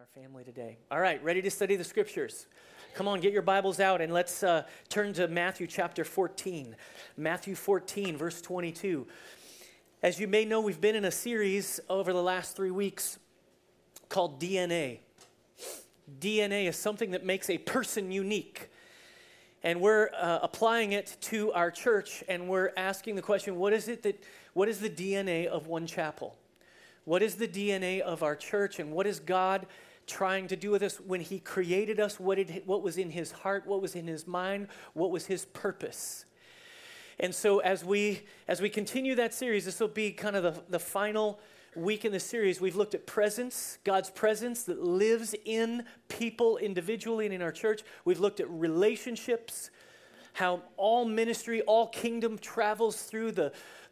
our family today. All right, ready to study the scriptures? Come on, get your Bibles out, and let's turn to Matthew chapter 14. Matthew 14, verse 22. As you may know, we've been in a series over the last 3 weeks called DNA. DNA is something that makes a person unique. And we're applying it to our church, and we're asking the question, what is the DNA of One Chapel? What is the DNA of our church, and what is God trying to do with us when he created us? What was in his heart? What was in his mind? What was his purpose? And so as we continue that series, this will be kind of the final week in the series. We've looked at presence, God's presence that lives in people individually and in our church. We've looked at relationships, how all ministry, all kingdom travels through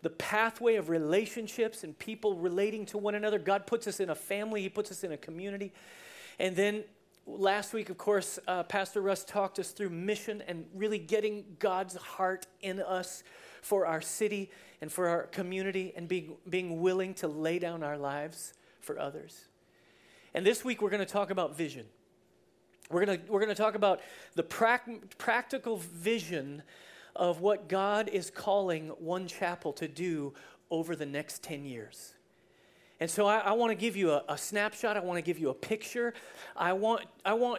the pathway of relationships and people relating to one another. God puts us in a family. He puts us in a community. And then last week, of course, Pastor Russ talked us through mission and really getting God's heart in us for our city and for our community and being willing to lay down our lives for others. And this week, we're going to talk about vision. We're going to talk about the practical vision of what God is calling One Chapel to do over the next 10 years. And so I want to give you a snapshot. I want to give you a picture. I want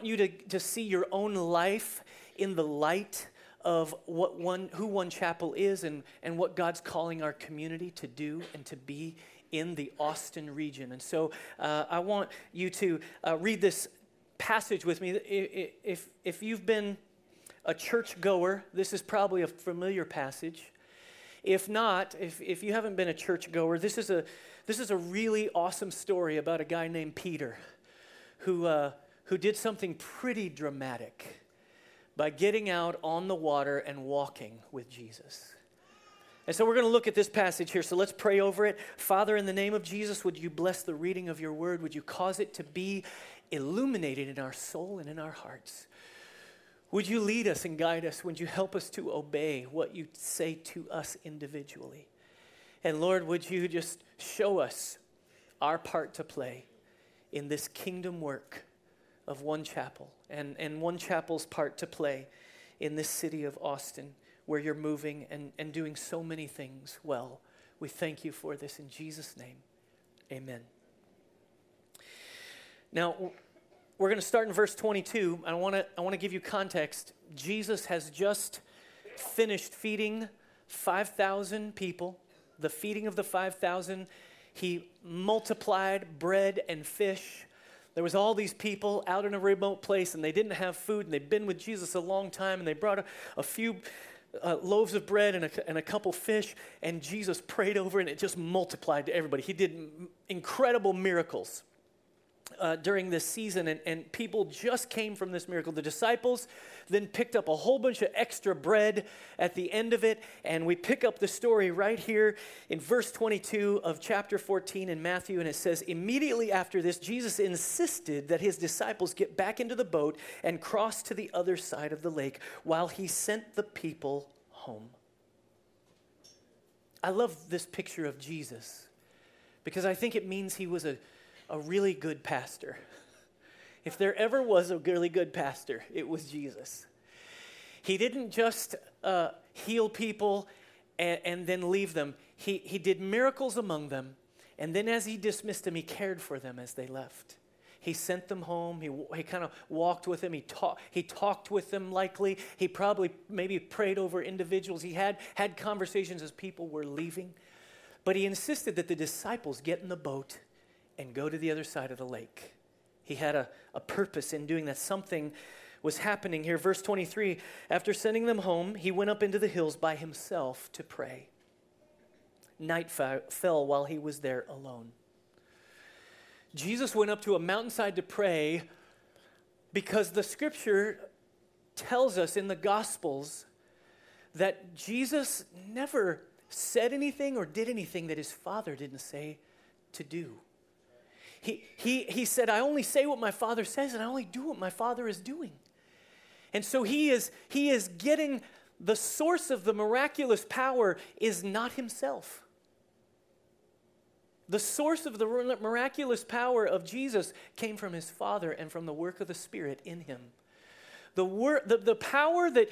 you to see your own life in the light of who One Chapel is and what God's calling our community to do and to be in the Austin region. And so I want you to read this passage with me. If you've been a churchgoer, this is probably a familiar passage. If not, if you haven't been a churchgoer, this is a really awesome story about a guy named Peter who did something pretty dramatic by getting out on the water and walking with Jesus. And so we're going to look at this passage here, so let's pray over it. Father, in the name of Jesus, would you bless the reading of your word? Would you cause it to be illuminated in our soul and in our hearts? Would you lead us and guide us? Would you help us to obey what you say to us individually? And Lord, would you just show us our part to play in this kingdom work of One Chapel and One Chapel's part to play in this city of Austin where you're moving and doing so many things well. We thank you for this in Jesus' name. Amen. Now, we're going to start in verse 22. I want to give you context. Jesus has just finished feeding 5,000 people. The feeding of the 5,000, he multiplied bread and fish. There was all these people out in a remote place, and they didn't have food, and they'd been with Jesus a long time, and they brought a few loaves of bread and a couple fish, and Jesus prayed over, and it just multiplied to everybody. He did incredible miracles during this season, and people just came from this miracle. The disciples then picked up a whole bunch of extra bread at the end of it, and we pick up the story right here in verse 22 of chapter 14 in Matthew, and it says, "Immediately after this, Jesus insisted that his disciples get back into the boat and cross to the other side of the lake while he sent the people home." I love this picture of Jesus because I think it means he was a really good pastor. If there ever was a really good pastor, it was Jesus. He didn't just heal people and then leave them. He did miracles among them, and then as he dismissed them, he cared for them as they left. He sent them home. He kind of walked with them. He talked with them likely. He probably maybe prayed over individuals. He had conversations as people were leaving, but he insisted that the disciples get in the boat and go to the other side of the lake. He had a purpose in doing that. Something was happening here. Verse 23, after sending them home, he went up into the hills by himself to pray. Night fell while he was there alone. Jesus went up to a mountainside to pray because the scripture tells us in the Gospels that Jesus never said anything or did anything that his Father didn't say to do. He said, "I only say what my Father says, and I only do what my Father is doing." And so he is getting the source of the miraculous power is not himself. The source of the miraculous power of Jesus came from his Father and from the work of the Spirit in him. The power that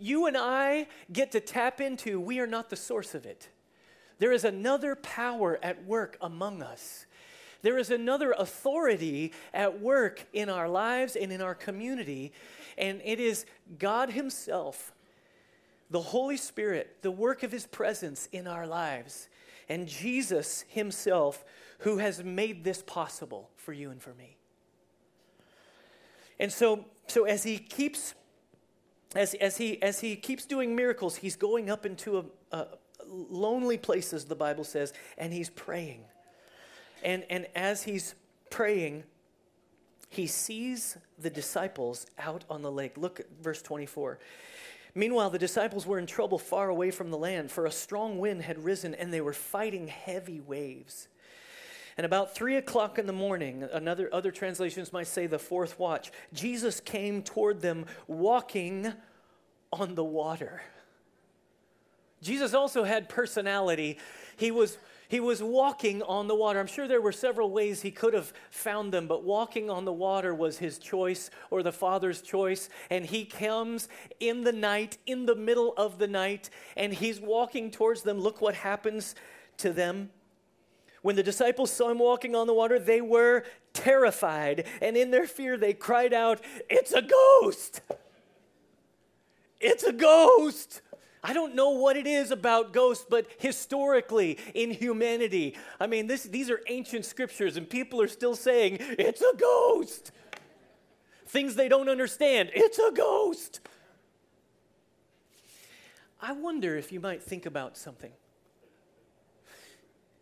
you and I get to tap into, we are not the source of it. There is another power at work among us. There is another authority at work in our lives and in our community, and it is God himself, the Holy Spirit, the work of his presence in our lives, and Jesus himself who has made this possible for you and for me. And so as he keeps as he keeps doing miracles, he's going up into lonely places, the Bible says, and he's praying. And as he's praying, he sees the disciples out on the lake. Look at verse 24. Meanwhile, the disciples were in trouble far away from the land, for a strong wind had risen, and they were fighting heavy waves. And about 3 o'clock in the morning, other translations might say the fourth watch, Jesus came toward them walking on the water. Jesus also had personality. He was walking on the water. I'm sure there were several ways he could have found them, but walking on the water was his choice, or the Father's choice. And he comes in the night, in the middle of the night, and he's walking towards them. Look what happens to them. When the disciples saw him walking on the water, they were terrified. And in their fear, they cried out, "It's a ghost! It's a ghost!" I don't know what it is about ghosts, but historically in humanity, I mean, these are ancient scriptures, and people are still saying, "It's a ghost." Things they don't understand, "It's a ghost." I wonder if you might think about something.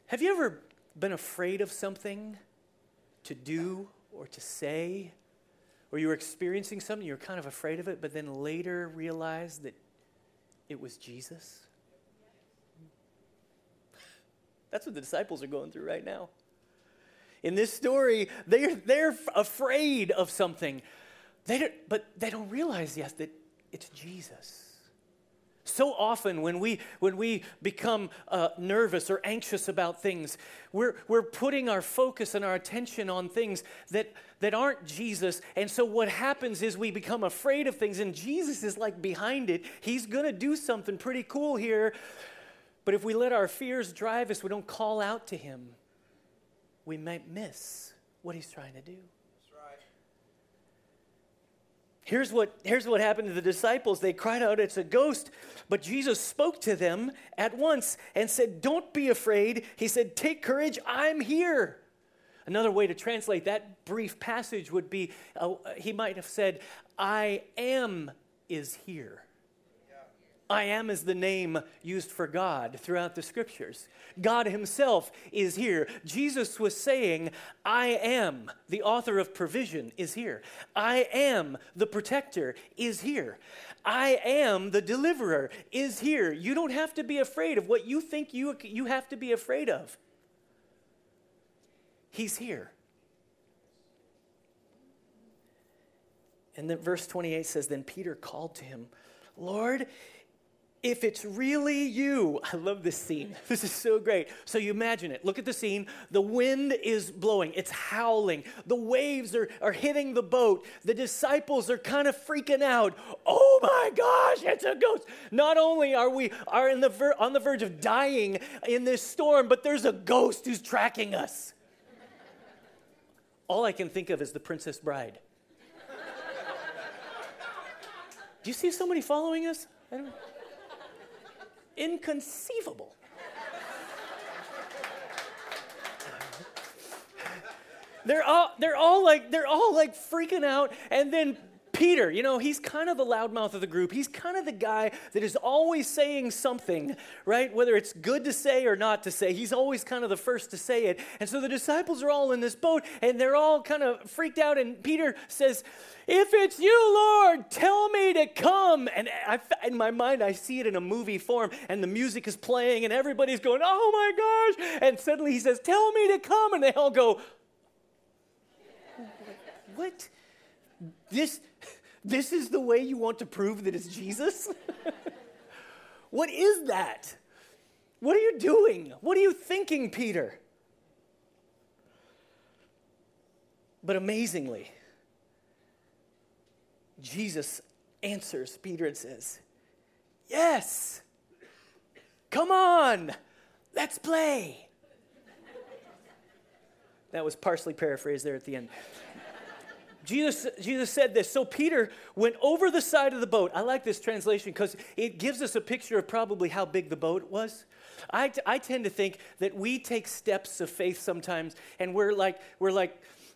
Have you ever been afraid of something to do or to say, or you were experiencing something, you were kind of afraid of it, but then later realized that it was Jesus? That's what the disciples are going through right now. In this story, they're afraid of something. They don't realize yet that it's Jesus. So often when we become nervous or anxious about things, we're putting our focus and our attention on things that aren't Jesus. And so what happens is we become afraid of things, and Jesus is like behind it. He's going to do something pretty cool here. But if we let our fears drive us, we don't call out to him, we might miss what he's trying to do. Here's what happened to the disciples. They cried out, "It's a ghost." But Jesus spoke to them at once and said, "Don't be afraid." He said, "Take courage, I'm here." Another way to translate that brief passage would be, he might have said, "I am is here." I am is the name used for God throughout the scriptures. God himself is here. Jesus was saying, "I am," the author of provision is here. "I am," the protector is here. "I am," the deliverer is here. You don't have to be afraid of what you think you have to be afraid of. He's here. And then verse 28 says, "Then Peter called to him, 'Lord, if it's really you,'" I love this scene. This is so great. So you imagine it. Look at the scene. The wind is blowing. It's howling. The waves are hitting the boat. The disciples are kind of freaking out. "Oh my gosh, it's a ghost." Not only are we on the verge of dying in this storm, but there's a ghost who's tracking us. All I can think of is The Princess Bride. Do you see somebody following us? I don't know. Inconceivable. They're all like freaking out. And then Peter, he's kind of the loudmouth of the group. He's kind of the guy that is always saying something, right? Whether it's good to say or not to say, he's always kind of the first to say it. And so the disciples are all in this boat, and they're all kind of freaked out. And Peter says, "If it's you, Lord, tell me to come." And in my mind, I see it in a movie form, and the music is playing, and everybody's going, "Oh my gosh." And suddenly he says, "Tell me to come." And they all go, "What? This is the way you want to prove that it's Jesus? What is that? What are you doing? What are you thinking, Peter?" But amazingly, Jesus answers Peter and says, yes, come on, let's play. That was partially paraphrased there at the end. Jesus said this, so Peter went over the side of the boat. I like this translation because it gives us a picture of probably how big the boat was. I tend to think that we take steps of faith sometimes, and we're like,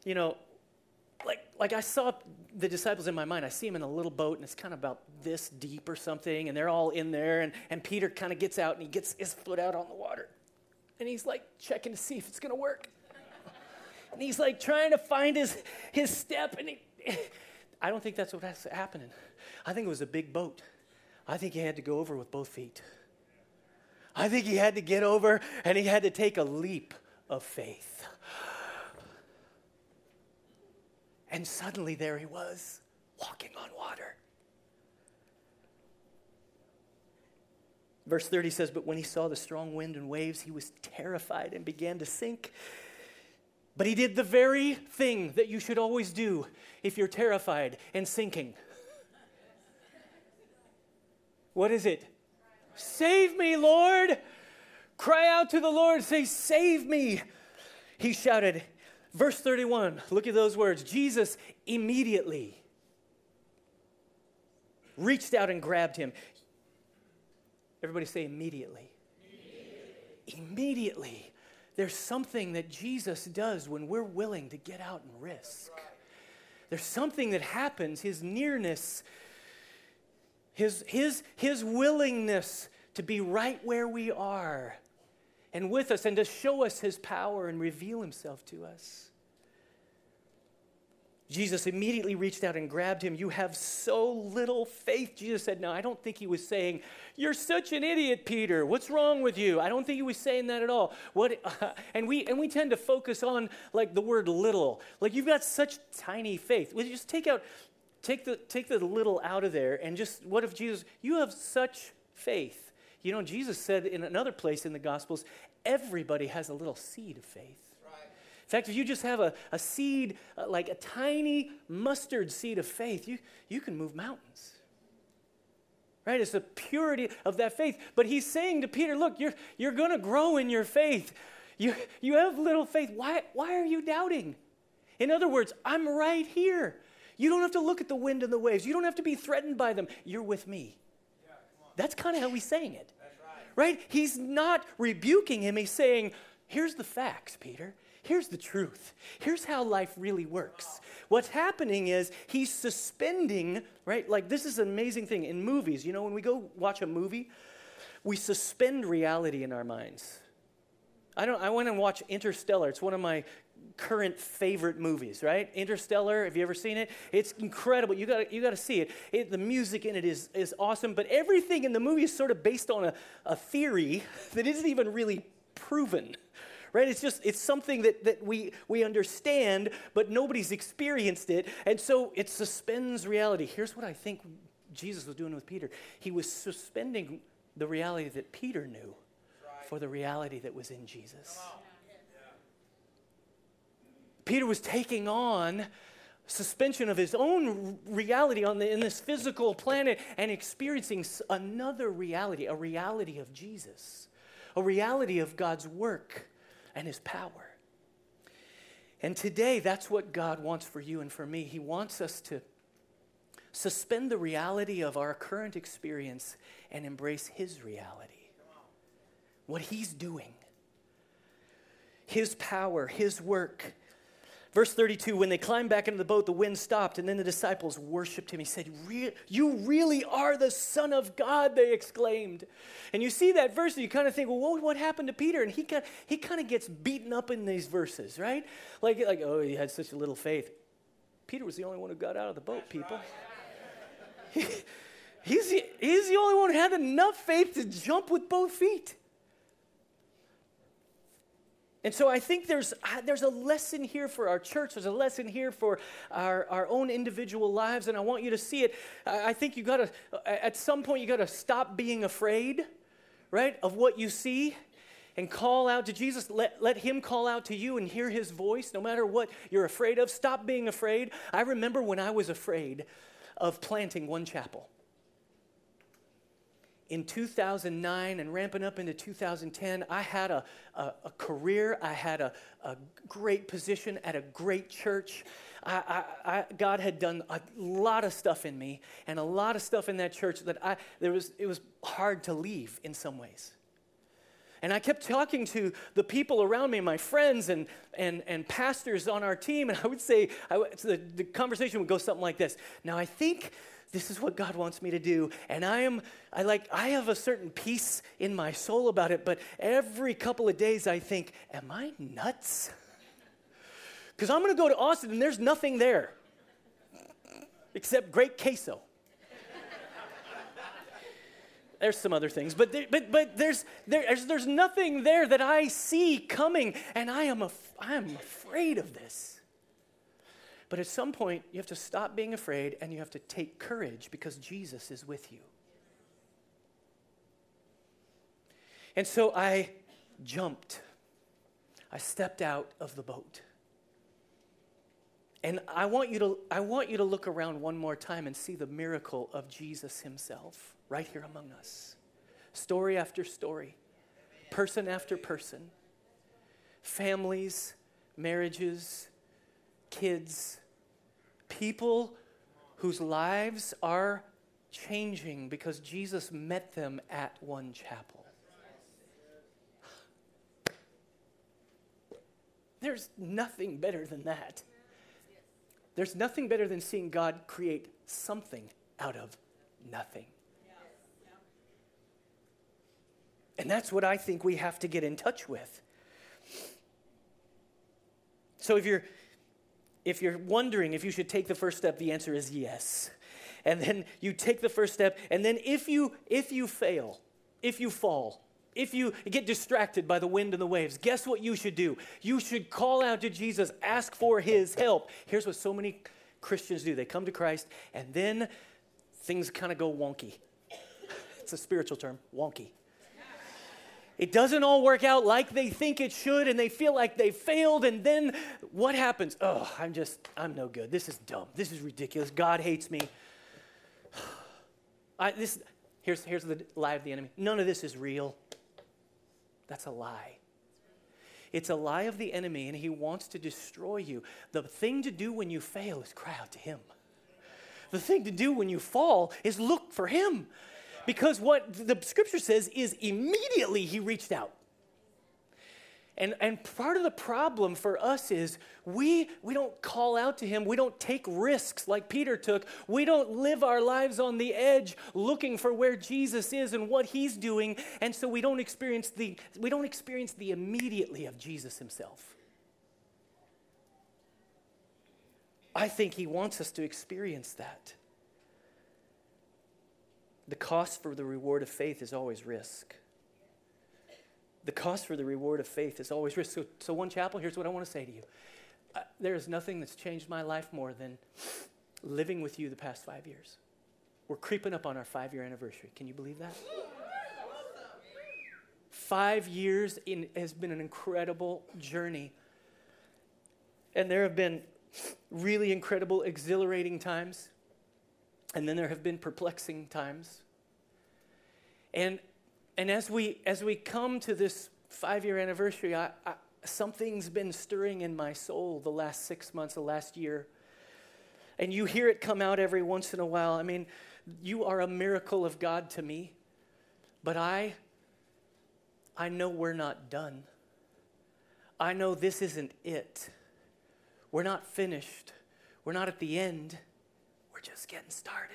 you know, like I saw the disciples in my mind. I see them in a little boat, and it's kind of about this deep or something, and they're all in there, and Peter kind of gets out, and he gets his foot out on the water, and he's like checking to see if it's going to work. And he's like trying to find his step. And I don't think that's what was happening. I think it was a big boat. I think he had to go over with both feet. I think he had to get over and he had to take a leap of faith. And suddenly there he was, walking on water. Verse 30 says, but when he saw the strong wind and waves, he was terrified and began to sink. But he did the very thing that you should always do if you're terrified and sinking. What is it? Save me, Lord. Cry out to the Lord. Say, save me. He shouted. Verse 31, look at those words. Jesus immediately reached out and grabbed him. Everybody say immediately. Immediately. Immediately. There's something that Jesus does when we're willing to get out and risk. There's something that happens, his nearness, his willingness to be right where we are and with us and to show us his power and reveal himself to us. Jesus immediately reached out and grabbed him. You have so little faith. Jesus said, no, I don't think he was saying, you're such an idiot, Peter. What's wrong with you? I don't think he was saying that at all. What? And we tend to focus on like the word little. Like you've got such tiny faith. Well, just take the little out of there and just what if Jesus, you have such faith. You know, Jesus said in another place in the Gospels, everybody has a little seed of faith. In fact, if you just have a seed, like a tiny mustard seed of faith, you can move mountains. Right? It's the purity of that faith. But he's saying to Peter, look, you're going to grow in your faith. You have little faith. Why are you doubting? In other words, I'm right here. You don't have to look at the wind and the waves. You don't have to be threatened by them. You're with me. Yeah, come on. That's kind of how he's saying it. That's right. Right? He's not rebuking him. He's saying, here's the facts, Peter. Here's the truth. Here's how life really works. What's happening is he's suspending, right? Like this is an amazing thing in movies. You know, when we go watch a movie, we suspend reality in our minds. I went and watched Interstellar. It's one of my current favorite movies, right? Interstellar, have you ever seen it? It's incredible. You gotta see it. The music in it is awesome, but everything in the movie is sort of based on a theory that isn't even really proven. Right? It's something that we understand, but nobody's experienced it. And so it suspends reality. Here's what I think Jesus was doing with Peter. He was suspending the reality that Peter knew for the reality that was in Jesus. Yeah. Peter was taking on suspension of his own reality in this physical planet and experiencing another reality, a reality of Jesus, a reality of God's work and his power. And today, that's what God wants for you and for me. He wants us to suspend the reality of our current experience and embrace his reality. What he's doing. His power, his work. Verse 32, when they climbed back into the boat, the wind stopped, and then the disciples worshiped him. He said, you really are the Son of God, they exclaimed. And you see that verse, and you kind of think, well, what happened to Peter? And he kind of gets beaten up in these verses, right? Like, oh, he had such a little faith. Peter was the only one who got out of the boat, people. He's the only one who had enough faith to jump with both feet. And so I think there's a lesson here for our church. There's a lesson here for our own individual lives, and I want you to see it. I think at some point, you got to stop being afraid, right, of what you see and call out to Jesus. Let him call out to you and hear his voice no matter what you're afraid of. Stop being afraid. I remember when I was afraid of planting One Chapel. In 2009 and ramping up into 2010, I had a career. I had a great position at a great church. God had done a lot of stuff in me and a lot of stuff in that church that it was hard to leave in some ways. And I kept talking to the people around me, my friends and pastors on our team, and I would say, the conversation would go something like this. Now, I think this is what God wants me to do, and I have a certain peace in my soul about it, but every couple of days I think, am I nuts? Because I'm going to go to Austin, and there's nothing there except great queso. There's some other things, but there's nothing there that I see coming, and I am afraid of this. But at some point, you have to stop being afraid and you have to take courage because Jesus is with you. And so I jumped. I stepped out of the boat. And I want you to look around one more time and see the miracle of Jesus himself right here among us. Story after story, person after person, families, marriages, kids, people whose lives are changing because Jesus met them at One Chapel. There's nothing better than that. There's nothing better than seeing God create something out of nothing. And that's what I think we have to get in touch with. So if you're wondering if you should take the first step, the answer is yes. And then you take the first step, and then if you fail, if you fall, if you get distracted by the wind and the waves, guess what you should do? You should call out to Jesus, ask for his help. Here's what so many Christians do. They come to Christ, and then things kind of go wonky. It's a spiritual term, wonky. It doesn't all work out like they think it should, and they feel like they failed, and then what happens? Oh, I'm no good. This is dumb. This is ridiculous. God hates me. Here's the lie of the enemy. None of this is real. That's a lie. It's a lie of the enemy, and he wants to destroy you. The thing to do when you fail is cry out to him. The thing to do when you fall is look for him. Because what the scripture says is immediately he reached out. And part of the problem for us is we don't call out to him. We don't take risks like Peter took. We don't live our lives on the edge looking for where Jesus is and what he's doing. And so we don't experience the immediately of Jesus himself. I think he wants us to experience that. The cost for the reward of faith is always risk. The cost for the reward of faith is always risk. So One Chapel, here's what I want to say to you. There is nothing that's changed my life more than living with you the past 5 years. We're creeping up on our 5-year anniversary. Can you believe that? 5 years has been an incredible journey. And there have been really incredible, exhilarating times. And then there have been perplexing times. And as we come to this 5-year anniversary, something's been stirring in my soul the last 6 months, the last year. And you hear it come out every once in a while. I mean, you are a miracle of God to me. But I know we're not done. I know this isn't it. We're not finished. We're not at the end. We're just getting started.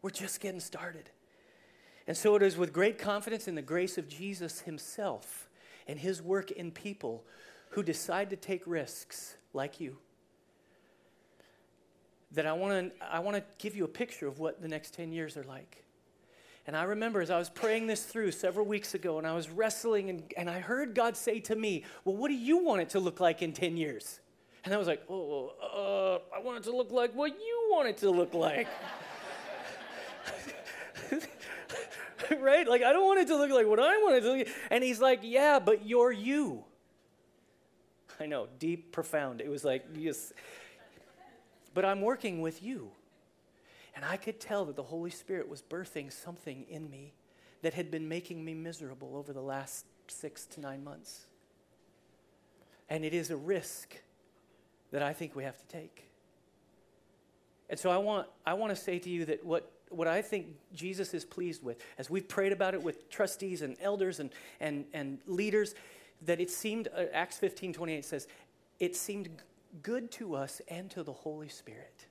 We're just getting started. And so it is with great confidence in the grace of Jesus himself and his work in people who decide to take risks like you that I want to give you a picture of what the next 10 years are like. And I remember as I was praying this through several weeks ago and I was wrestling and I heard God say to me, well, what do you want it to look like in 10 years? And I was like, I want it to look like what you want it to look like. right? Like, I don't want it to look like what I want it to look like. And he's like, yeah, but you're you. I know, deep, profound. It was like, yes. But I'm working with you. And I could tell that the Holy Spirit was birthing something in me that had been making me miserable over the last 6 to 9 months. And it is a risk that I think we have to take. And so I want to say to you that what I think Jesus is pleased with, as we've prayed about it with trustees and elders and leaders, that it seemed, Acts 15:28 says, it seemed good to us and to the Holy Spirit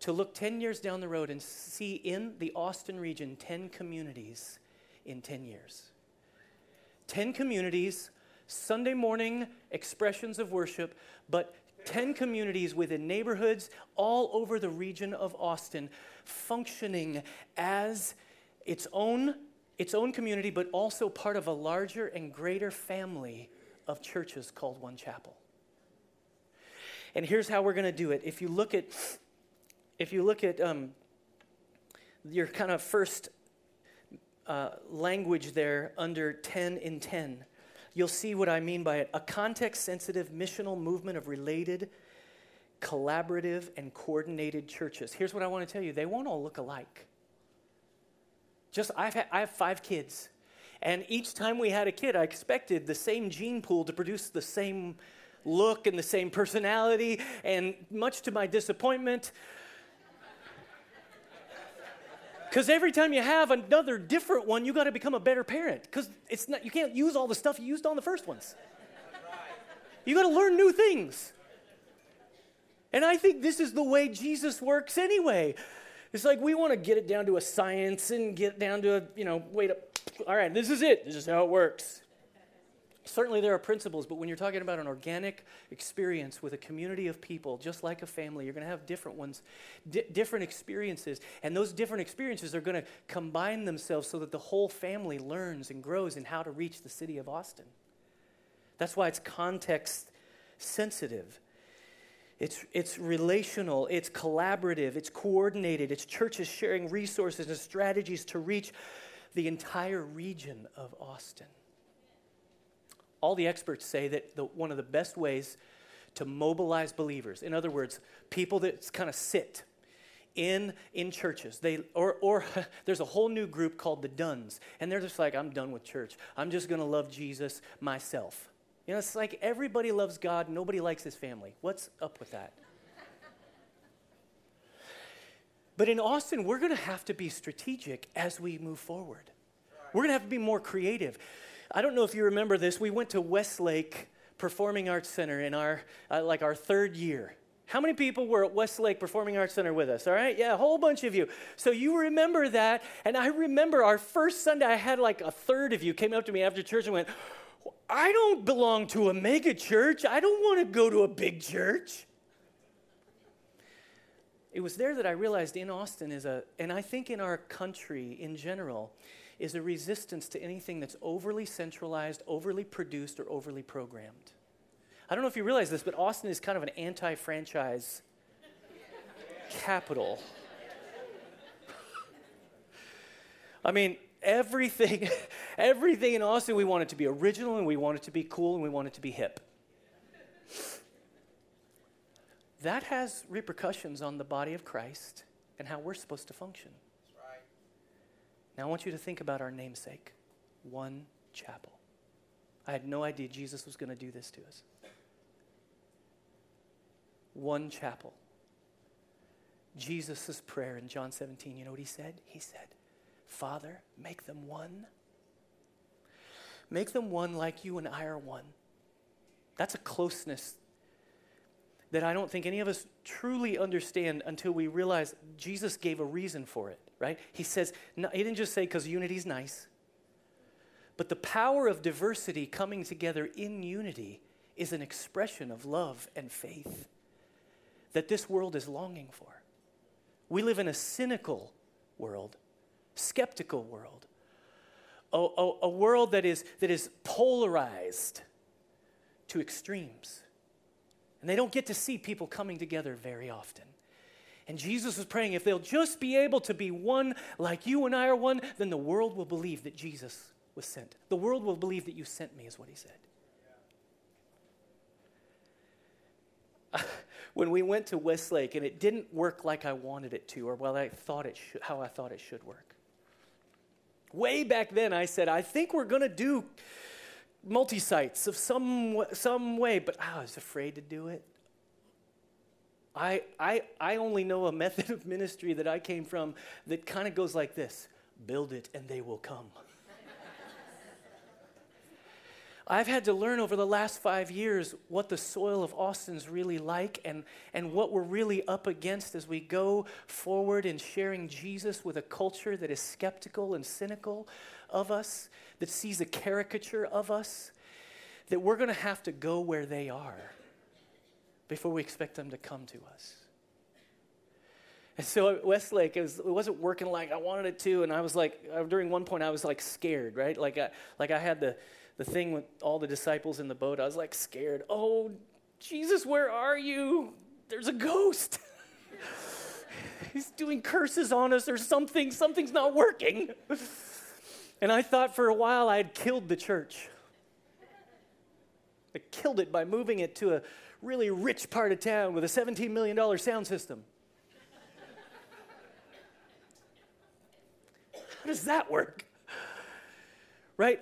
to look 10 years down the road and see in the Austin region 10 communities in 10 years. 10 communities, Sunday morning expressions of worship, but 10 communities within neighborhoods all over the region of Austin functioning as its own community, but also part of a larger and greater family of churches called One Chapel. And here's how we're going to do it. If you look at your kind of first language there under 10 in 10, you'll see what I mean by it. A context-sensitive missional movement of related, collaborative, and coordinated churches. Here's what I want to tell you. They won't all look alike. I have 5 kids, and each time we had a kid, I expected the same gene pool to produce the same look and the same personality, and much to my disappointment, because every time you have another different one, you got to become a better parent, because it's not, you can't use all the stuff you used on the first ones. You got to learn new things. And I think this is the way Jesus works anyway. It's like we want to get it down to a science and get it down to a, wait up. All right, this is it. This is how it works. Certainly there are principles, but when you're talking about an organic experience with a community of people, just like a family, you're going to have different ones, different experiences, and those different experiences are going to combine themselves so that the whole family learns and grows in how to reach the city of Austin. That's why it's context sensitive. It's relational, it's collaborative, it's coordinated, it's churches sharing resources and strategies to reach the entire region of Austin. All the experts say that one of the best ways to mobilize believers, in other words, people that kind of sit in churches, or there's a whole new group called the Duns, and they're just like, I'm done with church. I'm just going to love Jesus myself. It's like everybody loves God, nobody likes his family. What's up with that? But in Austin, we're going to have to be strategic as we move forward. We're going to have to be more creative. I don't know if you remember this. We went to Westlake Performing Arts Center in our third year. How many people were at Westlake Performing Arts Center with us, all right? Yeah, a whole bunch of you. So you remember that, and I remember our first Sunday, I had like a third of you came up to me after church and went, I don't belong to a mega church. I don't want to go to a big church. It was there that I realized in Austin and I think in our country in general, is a resistance to anything that's overly centralized, overly produced, or overly programmed. I don't know if you realize this, but Austin is kind of an anti-franchise capital. I mean, everything in Austin, we want it to be original, and we want it to be cool, and we want it to be hip. That has repercussions on the body of Christ and how we're supposed to function. Now, I want you to think about our namesake, One Chapel. I had no idea Jesus was going to do this to us. One Chapel. Jesus' prayer in John 17, you know what he said? He said, Father, make them one. Make them one like you and I are one. That's a closeness that I don't think any of us truly understand until we realize Jesus gave a reason for it. Right? He says, no, he didn't just say because unity's nice, but the power of diversity coming together in unity is an expression of love and faith that this world is longing for. We live in a cynical world, skeptical world, a world that is polarized to extremes, and they don't get to see people coming together very often. And Jesus is praying, if they'll just be able to be one like you and I are one, then the world will believe that Jesus was sent. The world will believe that you sent me, is what he said. Yeah. When we went to Westlake and it didn't work like I wanted it to, or how I thought it should work. Way back then I said, I think we're going to do multi-sites of some way, but I was afraid to do it. I only know a method of ministry that I came from that kind of goes like this: build it and they will come. I've had to learn over the last 5 years what the soil of Austin's really like and what we're really up against as we go forward in sharing Jesus with a culture that is skeptical and cynical of us, that sees a caricature of us, that we're going to have to go where they are before we expect them to come to us. And so at Westlake, it wasn't working like I wanted it to, and I was like, during one point I was like scared, right? Like I had the thing with all the disciples in the boat. I was like scared. Oh, Jesus, where are you? There's a ghost. He's doing curses on us or something. Something's not working. And I thought for a while I had killed the church. I killed it by moving it to a really rich part of town with a $17 million sound system. How does that work? Right?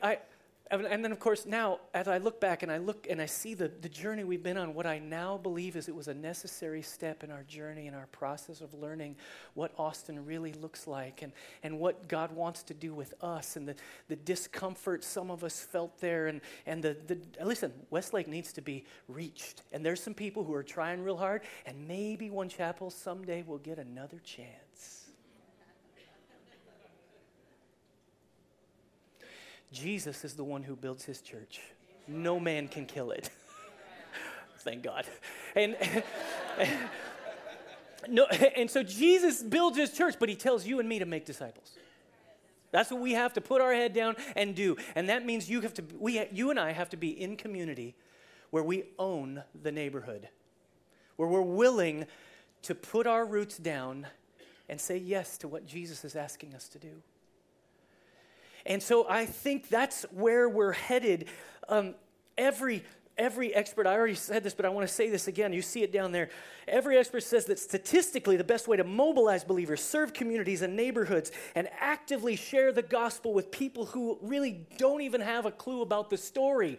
And then, of course, now, as I look back and I see the journey we've been on, what I now believe is it was a necessary step in our journey and our process of learning what Austin really looks like and what God wants to do with us and the discomfort some of us felt there. Listen, Westlake needs to be reached. And there's some people who are trying real hard, and maybe One Chapel someday will get another chance. Jesus is the one who builds his church. No man can kill it. Thank God. And so Jesus builds his church, but he tells you and me to make disciples. That's what we have to put our head down and do. And that means you and I have to be in community where we own the neighborhood, where we're willing to put our roots down and say yes to what Jesus is asking us to do. And so I think that's where we're headed. Every expert, I already said this, but I want to say this again. You see it down there. Every expert says that statistically the best way to mobilize believers, serve communities and neighborhoods, and actively share the gospel with people who really don't even have a clue about the story,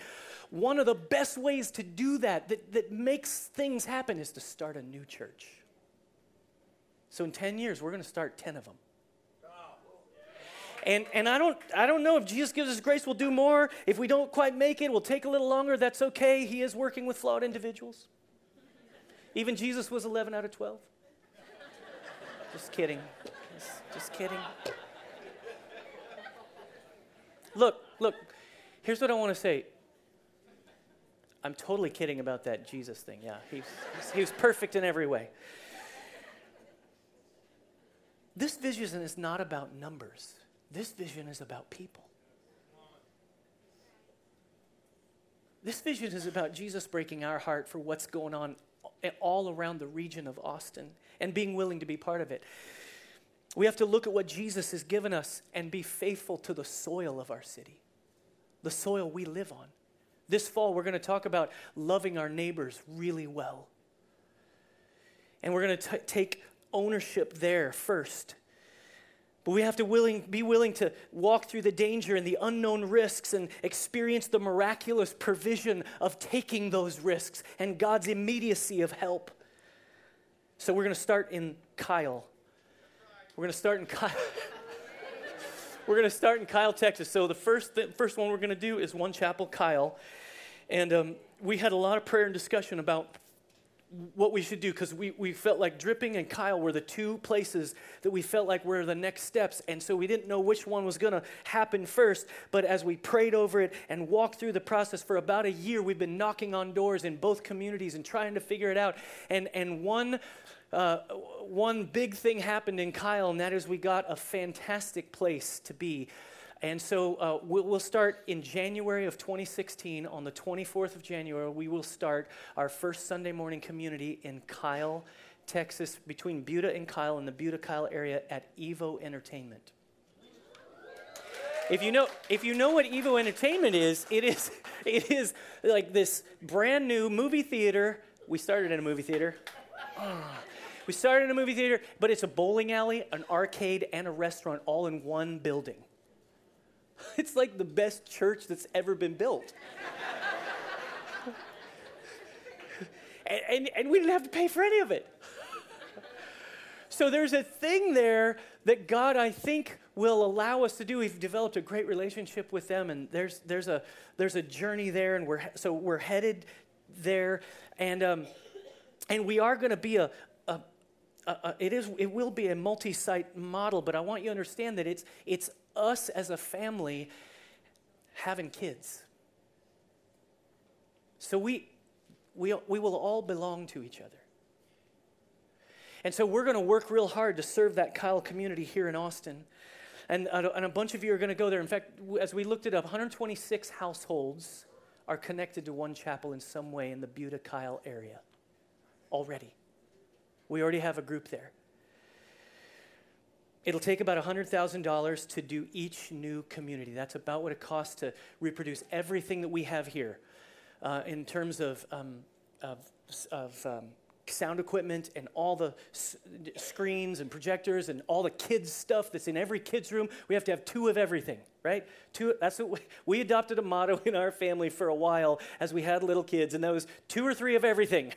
one of the best ways to do that makes things happen is to start a new church. So in 10 years, we're going to start 10 of them. And I don't know if Jesus gives us grace, we'll do more. If we don't quite make it, we'll take a little longer. That's okay. He is working with flawed individuals. Even Jesus was 11 out of 12. Just kidding. Just kidding. Look. Here's what I want to say. I'm totally kidding about that Jesus thing. Yeah, he was perfect in every way. This vision is not about numbers. This vision is about people. This vision is about Jesus breaking our heart for what's going on all around the region of Austin and being willing to be part of it. We have to look at what Jesus has given us and be faithful to the soil of our city, the soil we live on. This fall, we're going to talk about loving our neighbors really well. And we're going to take ownership there first. But we have to be willing to walk through the danger and the unknown risks and experience the miraculous provision of taking those risks and God's immediacy of help. So we're going to start in Kyle. We're going to start in Kyle, Texas. So the first one we're going to do is One Chapel, Kyle. And we had a lot of prayer and discussion about what we should do, because we felt like Dripping and Kyle were the two places that we felt like were the next steps, and so we didn't know which one was going to happen first. But as we prayed over it and walked through the process for about a year, we've been knocking on doors in both communities and trying to figure it out. And one big thing happened in Kyle, and that is we got a fantastic place to be. And so we'll start in January of 2016. On the 24th of January, we will start our first Sunday morning community in Kyle, Texas, between Buda and Kyle, in the Buda-Kyle area at Evo Entertainment. If you know what Evo Entertainment is, it is like this brand new movie theater. We started in a movie theater. We started in a movie theater, but it's a bowling alley, an arcade, and a restaurant all in one building. It's like the best church that's ever been built. And we didn't have to pay for any of it. So there's a thing there that God, I think, will allow us to do. We've developed a great relationship with them, and there's a journey there, and we're headed there, and we are going to be it will be a multi-site model. But I want you to understand that it's us as a family having kids. So we will all belong to each other. And so we're going to work real hard to serve that Kyle community here in Austin. And a bunch of you are going to go there. In fact, as we looked it up, 126 households are connected to One Chapel in some way in the Buda-Kyle area already. We already have a group there. It'll take about $100,000 to do each new community. That's about what it costs to reproduce everything that we have here in terms of sound equipment and all the screens and projectors and all the kids' stuff that's in every kid's room. We have to have two of everything, right? Two. That's what we adopted a motto in our family for a while as we had little kids, and that was two or three of everything.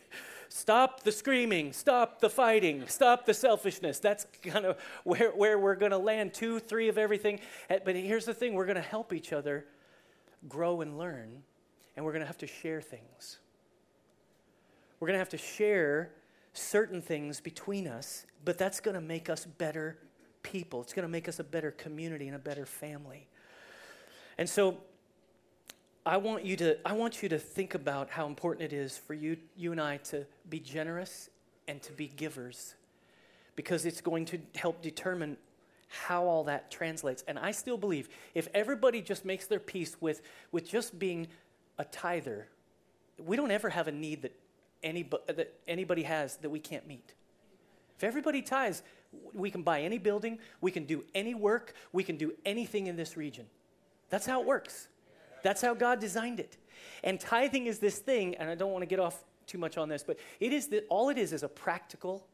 Stop the screaming, stop the fighting, stop the selfishness. That's kind of where we're going to land, two, three of everything. But here's the thing, we're going to help each other grow and learn, and we're going to have to share things. We're going to have to share certain things between us, but that's going to make us better people. It's going to make us a better community and a better family. And so I want you to think about how important it is for you and I to be generous and to be givers, because it's going to help determine how all that translates. And I still believe if everybody just makes their peace with just being a tither, we don't ever have a need that anybody has that we can't meet. If everybody tithes, we can buy any building, we can do any work, we can do anything in this region. That's how it works. That's how God designed it. And tithing is this thing, and I don't want to get off too much on this, but all it is a practical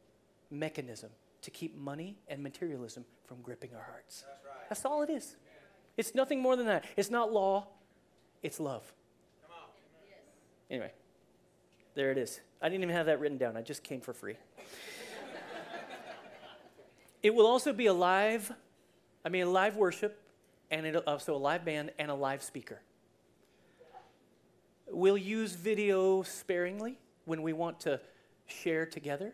mechanism to keep money and materialism from gripping our hearts. That's right. That's all it is. Amen. It's nothing more than that. It's not law, it's love. Come on. Yes. Anyway. There it is. I didn't even have that written down. I just came for free. It will also be a live worship, and also a live band and a live speaker. We'll use video sparingly when we want to share together.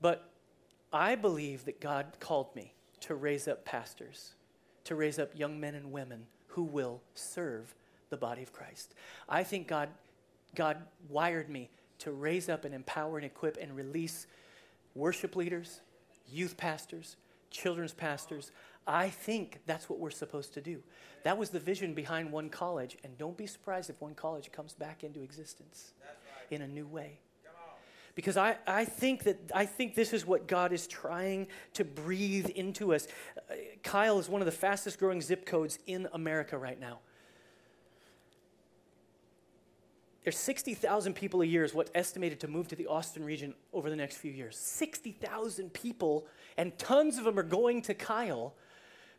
But I believe that God called me to raise up pastors, to raise up young men and women who will serve the body of Christ. I think God wired me to raise up and empower and equip and release worship leaders, youth pastors, children's pastors. I think that's what we're supposed to do. That was the vision behind One College, and don't be surprised if One College comes back into existence in a new way. Because I think this is what God is trying to breathe into us. Kyle is one of the fastest growing zip codes in America right now. There's 60,000 people a year is what's estimated to move to the Austin region over the next few years. 60,000 people, and tons of them are going to Kyle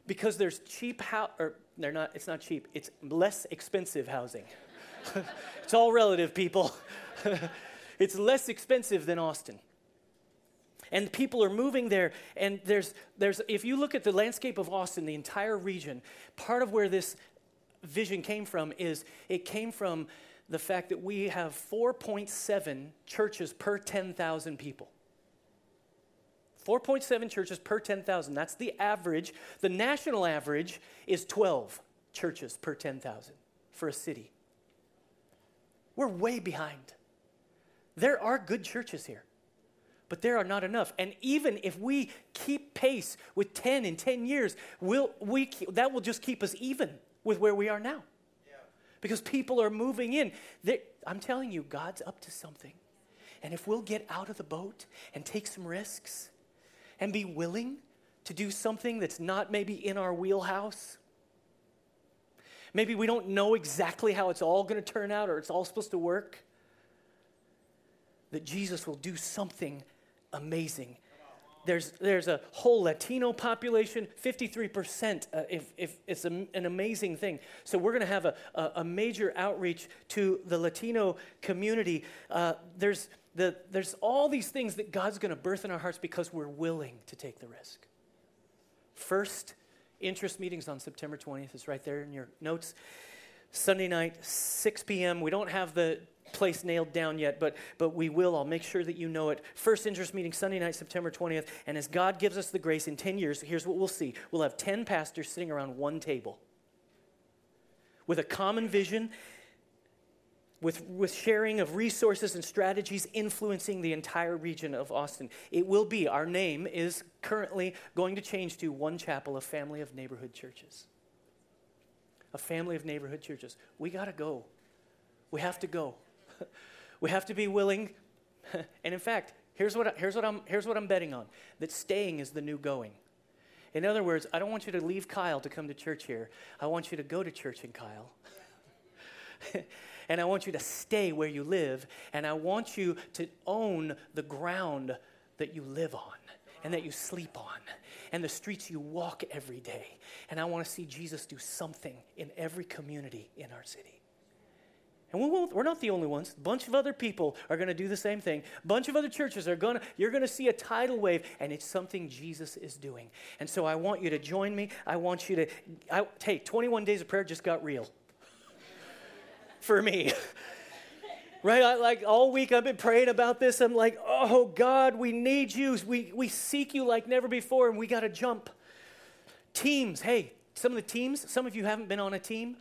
because there's cheap housing, or they're not, it's not cheap, it's less expensive housing. It's all relative, people. It's less expensive than Austin. And people are moving there, and there's if you look at the landscape of Austin, the entire region, part of where this vision came from is it came from the fact that we have 4.7 churches per 10,000 people. 4.7 churches per 10,000. That's the average. The national average is 12 churches per 10,000 for a city. We're way behind. There are good churches here, but there are not enough. And even if we keep pace with 10 in 10 years, that will just keep us even with where we are now. Because people are moving in. I'm telling you, God's up to something. And if we'll get out of the boat and take some risks and be willing to do something that's not maybe in our wheelhouse, maybe we don't know exactly how it's all going to turn out or it's all supposed to work, that Jesus will do something amazing. There's a whole Latino population, 53%, if it's an amazing thing. So we're going to have a major outreach to the Latino community. There's all these things that God's going to birth in our hearts because we're willing to take the risk. First interest meetings on September 20th. It's right there in your notes. Sunday night, 6 p.m. We don't have the place nailed down yet, but we will. I'll make sure that you know it. First interest meeting, Sunday night, September 20th. And as God gives us the grace, in 10 years, here's what we'll see. We'll have 10 pastors sitting around one table with a common vision, with sharing of resources and strategies influencing the entire region of Austin. It will be, our name is currently going to change to One Chapel, a family of neighborhood churches. A family of neighborhood churches. We got to go. We have to go. We have to be willing. And in fact, here's what I'm betting on, that staying is the new going. In other words, I don't want you to leave Kyle to come to church here. I want you to go to church in Kyle. And I want you to stay where you live, and I want you to own the ground that you live on and that you sleep on and the streets you walk every day. And I want to see Jesus do something in every community in our city. And we're not the only ones. A bunch of other people are going to do the same thing. A bunch of other churches are going to, you're going to see a tidal wave, and it's something Jesus is doing. And so I want you to join me. I want you to, hey, 21 days of prayer just got real. For me, right? Like all week I've been praying about this. I'm like, oh God, we need you. We seek you like never before, and we got to jump. Teams, hey, some of the teams, some of you haven't been on a team.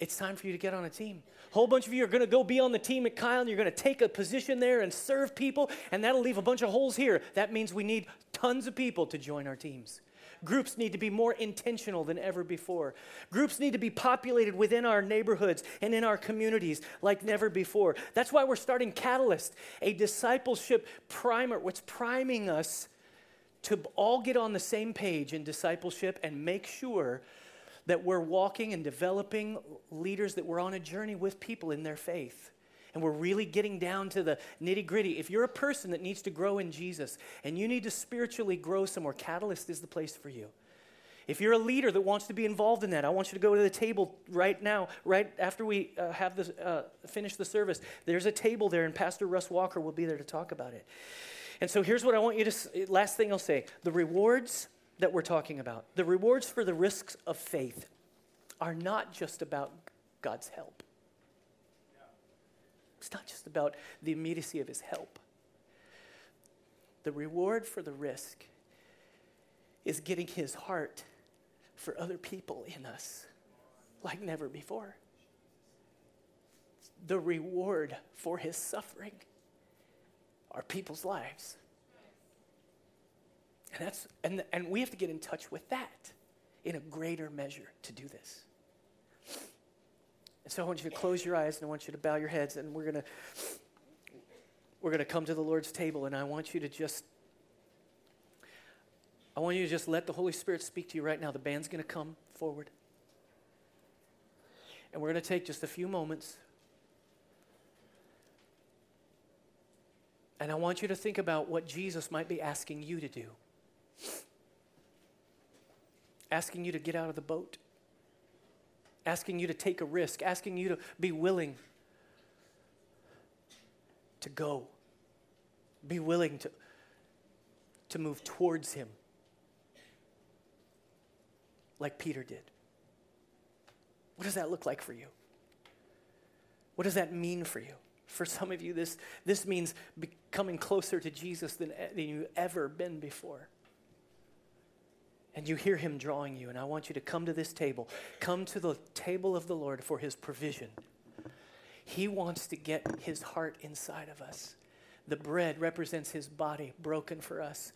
It's time for you to get on a team. A whole bunch of you are going to go be on the team at Kyle, and you're going to take a position there and serve people, and that'll leave a bunch of holes here. That means we need tons of people to join our teams. Groups need to be more intentional than ever before. Groups need to be populated within our neighborhoods and in our communities like never before. That's why we're starting Catalyst, a discipleship primer, what's priming us to all get on the same page in discipleship and make sure that we're walking and developing leaders, that we're on a journey with people in their faith. And we're really getting down to the nitty-gritty. If you're a person that needs to grow in Jesus and you need to spiritually grow somewhere, Catalyst is the place for you. If you're a leader that wants to be involved in that, I want you to go to the table right now, right after we finish the service. There's a table there, and Pastor Russ Walker will be there to talk about it. And so here's what I want you to, last thing I'll say, the rewards that we're talking about, the rewards for the risks of faith are not just about God's help. It's not just about the immediacy of his help. The reward for the risk is getting his heart for other people in us like never before. The reward for his suffering are people's lives. And that's and we have to get in touch with that in a greater measure to do this. So I want you to close your eyes, and I want you to bow your heads, and we're gonna come to the Lord's table, and I want you to just let the Holy Spirit speak to you right now. The band's gonna come forward, and we're gonna take just a few moments, and I want you to think about what Jesus might be asking you to do, asking you to get out of the boat, asking you to take a risk, asking you to be willing to go, be willing to move towards him like Peter did. What does that look like for you? What does that mean for you? For some of you, this means becoming closer to Jesus than you've ever been before. And you hear him drawing you, and I want you to come to this table. Come to the table of the Lord for his provision. He wants to get his heart inside of us. The bread represents his body broken for us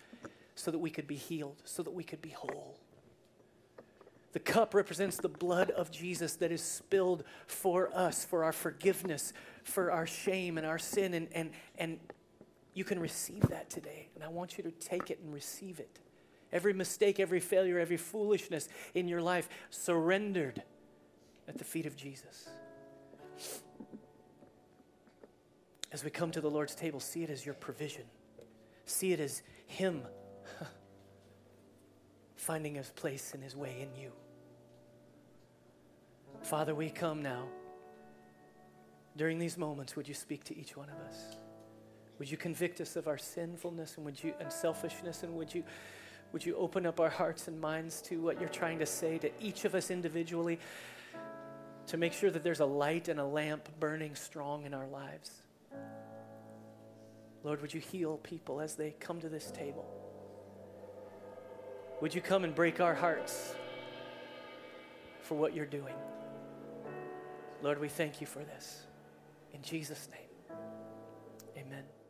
so that we could be healed, so that we could be whole. The cup represents the blood of Jesus that is spilled for us, for our forgiveness, for our shame and our sin, and You can receive that today, and I want you to take it and receive it. Every mistake, every failure, every foolishness in your life surrendered at the feet of Jesus. As we come to the Lord's table, see it as your provision. See it as Him finding His place and His way in you. Father, we come now. During these moments, would you speak to each one of us? Would you convict us of our sinfulness and selfishness, and would you open up our hearts and minds to what you're trying to say to each of us individually, to make sure that there's a light and a lamp burning strong in our lives. Lord, would you heal people as they come to this table? Would you come and break our hearts for what you're doing? Lord, we thank you for this. In Jesus' name, amen.